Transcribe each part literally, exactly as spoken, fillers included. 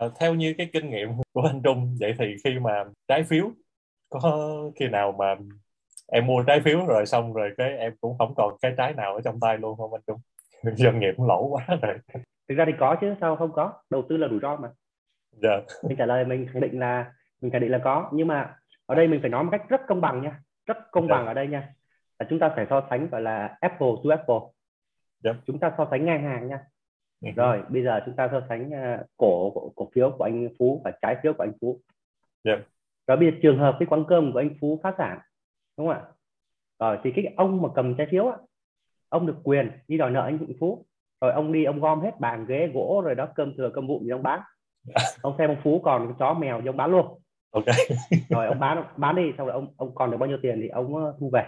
À, theo như cái kinh nghiệm của anh Trung, vậy thì khi mà trái phiếu, có khi nào mà em mua trái phiếu rồi xong rồi cái em cũng không còn cái trái nào ở trong tay luôn không anh Trung? Doanh nghiệp cũng lỗ quá rồi. Thực ra thì có chứ, sao không có, đầu tư là rủi ro mà. Dạ. Yeah. Mình trả lời mình khẳng định là mình khẳng định là có, nhưng mà ở đây mình phải nói một cách rất công bằng nha, rất công yeah. bằng ở đây nha. Là chúng ta phải so sánh gọi là Apple to Apple. Yeah. Chúng ta so sánh ngang hàng nha. Uh-huh. Rồi, bây giờ chúng ta so sánh uh, cổ, cổ cổ phiếu của anh Phú và trái phiếu của anh Phú. Yeah. Rồi bây giờ trường hợp cái quán cơm của anh Phú phá sản, đúng không ạ? Rồi thì cái ông mà cầm trái phiếu á, ông được quyền đi đòi nợ anh Phú, rồi ông đi ông gom hết bàn ghế gỗ rồi đó, cơm thừa cơm vụn gì ông bán, ông xem ông Phú còn chó mèo thì ông bán luôn. Okay. Rồi ông bán bán đi, xong rồi ông ông còn được bao nhiêu tiền thì ông thu về,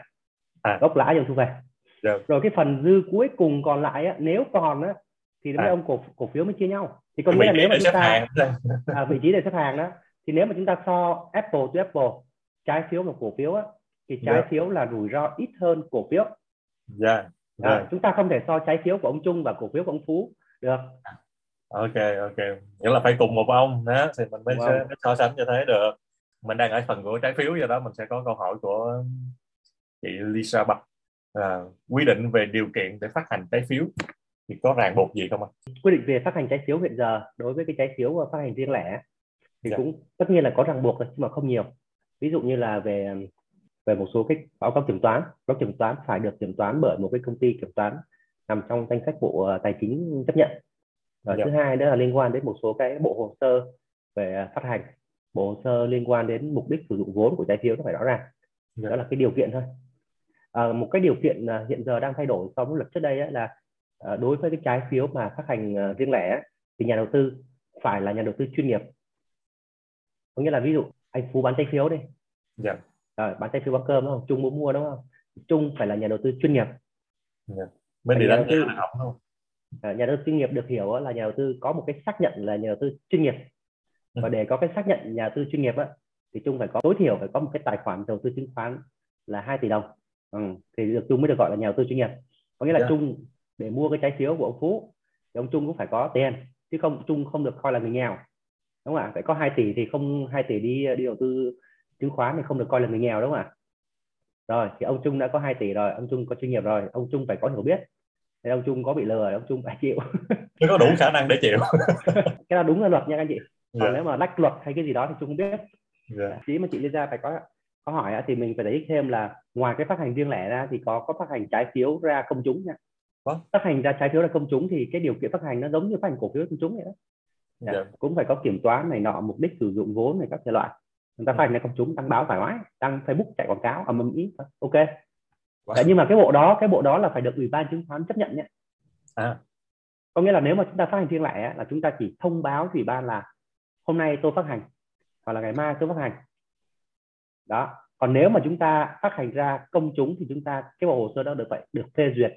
à. gốc lãi ông thu về. Được. Rồi cái phần dư cuối cùng còn lại á, nếu còn á thì à. ông cổ cổ phiếu mới chia nhau. Thì có nghĩa là nếu mà chúng ta à, vị trí để xếp hàng đó, thì nếu mà chúng ta so Apple to Apple, trái phiếu và cổ phiếu á, thì trái yeah. phiếu là rủi ro ít hơn cổ phiếu. Dạ. Yeah. Yeah. À, chúng ta không thể so trái phiếu của ông Trung và cổ phiếu của ông Phú được. Ok, ok. Nghĩa là phải cùng một ông đó thì mình mới wow. so sánh như thế được. Mình đang ở phần của trái phiếu, do đó mình sẽ có câu hỏi của chị Lisa Bạch. À, quy định về điều kiện để phát hành trái phiếu thì có ràng buộc gì không ạ? Quy định về phát hành trái phiếu hiện giờ đối với cái trái phiếu và phát hành riêng lẻ thì dạ. cũng tất nhiên là có ràng buộc rồi, nhưng mà không nhiều. Ví dụ như là về về một số cái báo cáo kiểm toán, báo kiểm toán phải được kiểm toán bởi một cái công ty kiểm toán nằm trong danh sách Bộ Tài chính chấp nhận. Rồi dạ. thứ hai đó là liên quan đến một số cái bộ hồ sơ về phát hành, bộ hồ sơ liên quan đến mục đích sử dụng vốn của trái phiếu nó phải rõ ràng. Dạ. Đó là cái điều kiện thôi. À, một cái điều kiện hiện giờ đang thay đổi so với luật trước đây ấy, là đối với cái trái phiếu mà phát hành riêng lẻ thì nhà đầu tư phải là nhà đầu tư chuyên nghiệp. Có nghĩa là ví dụ anh Phú bán trái phiếu đi, yeah. à, bán trái phiếu bán cơm đúng không? Trung muốn mua đúng không? Trung phải là nhà đầu tư chuyên nghiệp. Yeah. Bên để đánh giá học không? À, nhà đầu tư chuyên nghiệp được hiểu là nhà đầu tư có một cái xác nhận là nhà đầu tư chuyên nghiệp. Và để có cái xác nhận nhà đầu tư chuyên nghiệp á, thì Trung phải có tối thiểu phải có một cái tài khoản đầu tư chứng khoán là hai tỷ đồng. Ừ, thì được Trung mới được gọi là nhà đầu tư chuyên nghiệp. Có nghĩa là yeah. Trung để mua cái trái phiếu của ông Phú thì ông Trung cũng phải có tiền, chứ không Trung không được coi là người nghèo, đúng không ạ? Phải có hai tỷ thì không, hai tỷ đi đi đầu tư chứng khoán thì không được coi là người nghèo, đúng không ạ? Rồi thì ông Trung đã có hai tỷ rồi, ông Trung có chuyên nghiệp rồi, ông Trung phải có hiểu biết, thì ông Trung có bị lừa ông Trung phải chịu, chứ có đủ khả năng để chịu. Cái đó đúng là luật nha các anh chị. Còn yeah. nếu mà lách luật hay cái gì đó thì Trung không biết. yeah. Chỉ mà chị Lê Gia phải có có hỏi thì mình phải giải thích thêm là ngoài cái phát hành riêng lẻ ra thì có có phát hành trái phiếu ra công chúng nha. What? Phát hành ra trái phiếu là công chúng thì cái điều kiện phát hành nó giống như phát hành cổ phiếu công chúng vậy đó. Yeah. Cũng phải có kiểm toán này nọ, mục đích sử dụng vốn này các loại. Chúng ta phát hành ra công chúng, đăng báo thoải mái, đăng Facebook chạy quảng cáo ầm ầm ý, ok. Đấy, nhưng mà cái bộ đó, cái bộ đó là phải được Ủy ban chứng khoán chấp nhận nhé. À. Có nghĩa là nếu mà chúng ta phát hành riêng lẻ là chúng ta chỉ thông báo Ủy ban là hôm nay tôi phát hành hoặc là ngày mai tôi phát hành. Đó. Còn nếu mà chúng ta phát hành ra công chúng thì chúng ta cái bộ hồ sơ đó được phải được phê duyệt,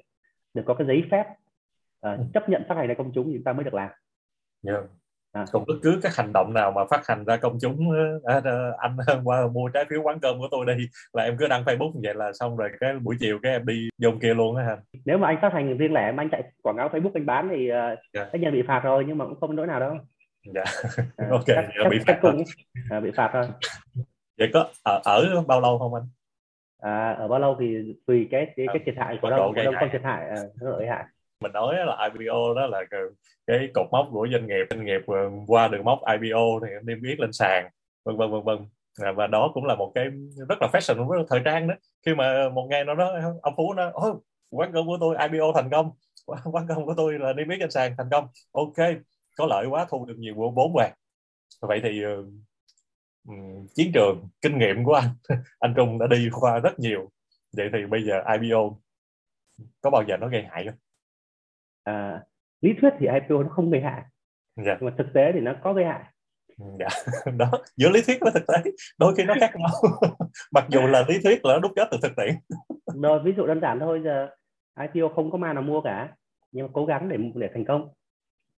được có cái giấy phép uh, chấp nhận phát hành ra công chúng thì chúng ta mới được làm. Yeah. À. Còn bất cứ các hành động nào mà phát hành ra công chúng, à, anh qua mua trái phiếu quán cơm của tôi đi, là em cứ đăng Facebook vậy là xong rồi, cái buổi chiều cái em đi dùng kia luôn á. Nếu mà anh phát hành riêng lẻ mà anh chạy quảng cáo Facebook anh bán thì uh, yeah. tất nhiên bị phạt rồi, nhưng mà cũng không nỗi nào đâu. Dạ. Yeah. Ok. À, chắc, bị, chắc phạt cũng, à, bị phạt thôi. Vậy có ở, ở bao lâu không anh? À, ở bao lâu thì tùy cái cái, cái thiệt hại của đâu, đâu không thiệt hại à, lợi hại. Mình nói là I P O đó là cái, cái cột mốc của doanh nghiệp, doanh nghiệp qua đường mốc I P O thì anh em biết lên sàn, vân vân vân vân. À, và đó cũng là một cái rất là fashion, rất là thời trang đó. Khi mà một ngày nào đó ông Phú nói, ôi quán cơm của tôi I P O thành công, quán cơm của tôi là niêm yết trên sàn thành công, ok, có lợi quá, thu được nhiều vốn về. Vậy thì chiến trường kinh nghiệm của anh anh Trung đã đi qua rất nhiều, vậy thì bây giờ I P O có bao giờ nó gây hại không? À, lý thuyết thì I P O nó không gây hại, dạ. nhưng mà thực tế thì nó có gây hại. Dạ. Đó, giữa lý thuyết với thực tế đôi khi nó khác nhau. Mặc dù là lý thuyết là đúc kết từ thực tiễn. Rồi ví dụ đơn giản thôi, giờ I P O không có ma nào mua cả, nhưng mà cố gắng để để thành công,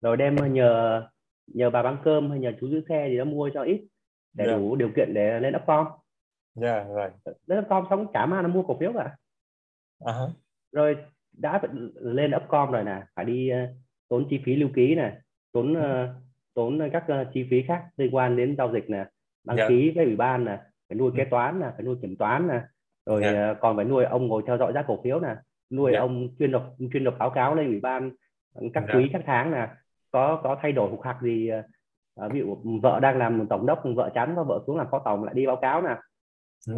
rồi đem nhờ nhờ bà bán cơm hay nhờ chú giữ xe gì đó mua cho ít, để yeah. đủ điều kiện để lên upcom. Dạ yeah, rồi. Right. Lên upcom xong cả mà nó mua cổ phiếu cả. Uh-huh. Rồi đã lên upcom rồi nè, phải đi uh, tốn chi phí lưu ký nè, tốn uh, tốn các uh, chi phí khác liên quan đến giao dịch nè, đăng yeah. ký với ủy ban nè, phải nuôi kế toán nè, phải nuôi kiểm toán nè, rồi yeah. uh, còn phải nuôi ông ngồi theo dõi giá cổ phiếu nè, nuôi yeah. ông chuyên nộp chuyên nộp báo cáo lên ủy ban các yeah. quý các tháng nè, có có thay đổi hục hạc gì, uh, ví dụ vợ đang làm tổng đốc, vợ chán có vợ xuống làm phó tổng lại đi báo cáo nè.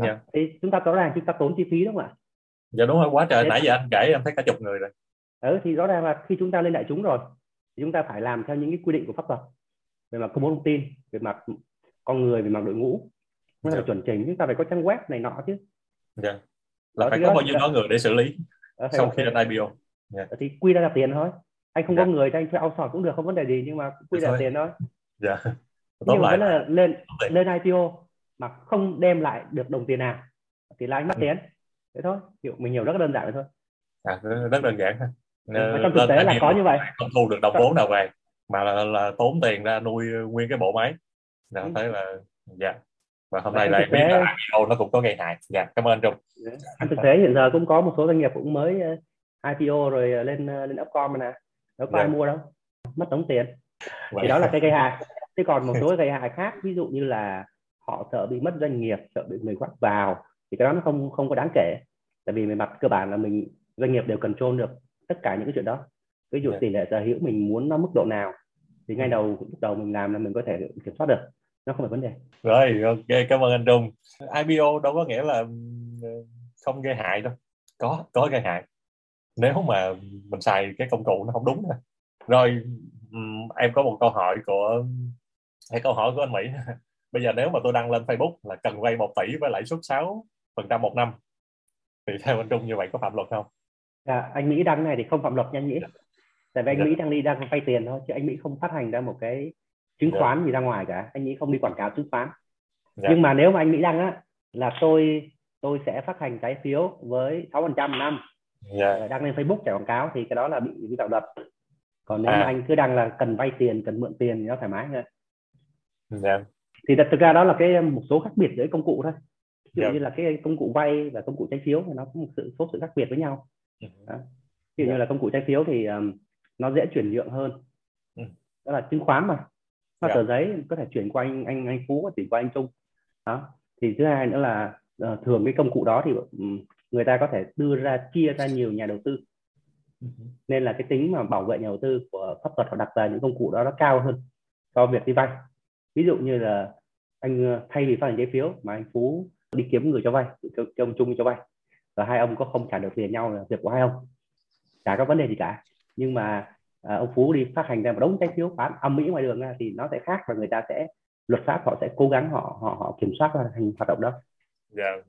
Yeah. À, thì chúng ta rõ ràng chúng ta tốn chi phí đúng không ạ? Dạ đúng rồi, quá trời. Thế nãy giờ anh kể em thấy cả chục người rồi. Ừ, thì rõ ràng là khi chúng ta lên đại chúng rồi thì chúng ta phải làm theo những cái quy định của pháp luật về mặt công bố thông tin, về mặt con người, về mặt đội ngũ, nó phải chuẩn chỉnh, chúng ta phải có trang web này nọ chứ. Dạ. Là đó, phải có bao nhiêu đó người để xử lý à, sau khi lên i pê o. Dạ. Thì quy ra đặt tiền thôi. Anh không dạ. có người thì anh thuê outsource cũng được, không vấn đề gì, nhưng mà quy ra đặt tiền thôi. Dạ. Tốt nhưng lại. Mà là lên lên i pê o mà không đem lại được đồng tiền nào thì là anh mất tiền. Thế thôi, hiểu, mình hiểu rất đơn giản vậy thôi. À, rất đơn giản ha. Trong thực tế là có như vậy. Không thu được đồng vốn nào về mà là, là tốn tiền ra nuôi nguyên cái bộ máy. Nào ừ. thấy là dạ. Và hôm nay lại biết là i pê o nó cũng có gây hại. Dạ, cảm ơn Trung. Trong thực tế hiện giờ cũng có một số doanh nghiệp cũng mới i pê o rồi lên lên upcom mà nè. Đâu có dạ. ai mua đâu. Mất tống tiền. Vậy. Thì đó là cái gây hại. Thế còn một số gây hại khác, ví dụ như là họ sợ bị mất doanh nghiệp, sợ bị người quát vào, thì cái đó nó không không có đáng kể. Tại vì về mặt cơ bản là mình doanh nghiệp đều control được tất cả những cái chuyện đó. Ví dụ yeah. tỷ lệ sở hữu mình muốn nó mức độ nào thì ngay đầu lúc đầu mình làm là mình có thể kiểm soát được, nó không phải vấn đề. Rồi, ok, cảm ơn anh Trung. i pê o đâu có nghĩa là không gây hại đâu, có có gây hại nếu mà mình xài cái công cụ nó không đúng thôi. Rồi em có một câu hỏi của hay câu hỏi của anh Mỹ. Bây giờ nếu mà tôi đăng lên Facebook là cần vay một tỷ với lãi suất sáu phần trăm một năm, thì theo anh Trung như vậy có phạm luật không? À, anh Mỹ đăng này thì không phạm luật nha anh Mỹ. Tại vì anh dạ. Mỹ đang đi đang vay tiền thôi, chứ anh Mỹ không phát hành ra một cái chứng dạ. khoán gì ra ngoài cả. Anh Mỹ không đi quảng cáo chứng khoán. Dạ. Nhưng mà nếu mà anh Mỹ đăng á là tôi tôi sẽ phát hành trái phiếu với sáu phần trăm năm. Dạ. Đăng lên Facebook chạy quảng cáo thì cái đó là bị vi phạm luật. Còn nếu à. mà anh cứ đăng là cần vay tiền, cần mượn tiền thì nó thoải mái hơn. Dạ. Thì thực ra đó là cái một số khác biệt giữa công cụ thôi. Ví dụ yeah. như là cái công cụ vay và công cụ trái phiếu nó có một sự số sự khác biệt với nhau. Đó. Ví dụ yeah. như là công cụ trái phiếu thì um, nó dễ chuyển nhượng hơn. Yeah. Đó là chứng khoán mà. Nó yeah. tờ giấy có thể chuyển qua anh anh, anh Phú, chuyển qua anh Trung. Đó. Thì thứ hai nữa là uh, thường cái công cụ đó thì um, người ta có thể đưa ra chia ra nhiều nhà đầu tư. Uh-huh. Nên là cái tính mà bảo vệ nhà đầu tư của pháp luật họ đặt ra những công cụ đó nó cao hơn so với việc đi vay. Ví dụ như là anh thay vì phát hành trái phiếu mà anh Phú đi kiếm người cho vay, cho, cho ông Trung cho vay, và hai ông có không trả được tiền nhau là việc của hai ông, chả có vấn đề gì cả. Nhưng mà à, ông Phú đi phát hành ra một đống trái phiếu bán âm mỹ ngoài đường thì nó sẽ khác, và người ta sẽ luật pháp họ sẽ cố gắng họ họ, họ kiểm soát hành hoạt động đó. Dạ,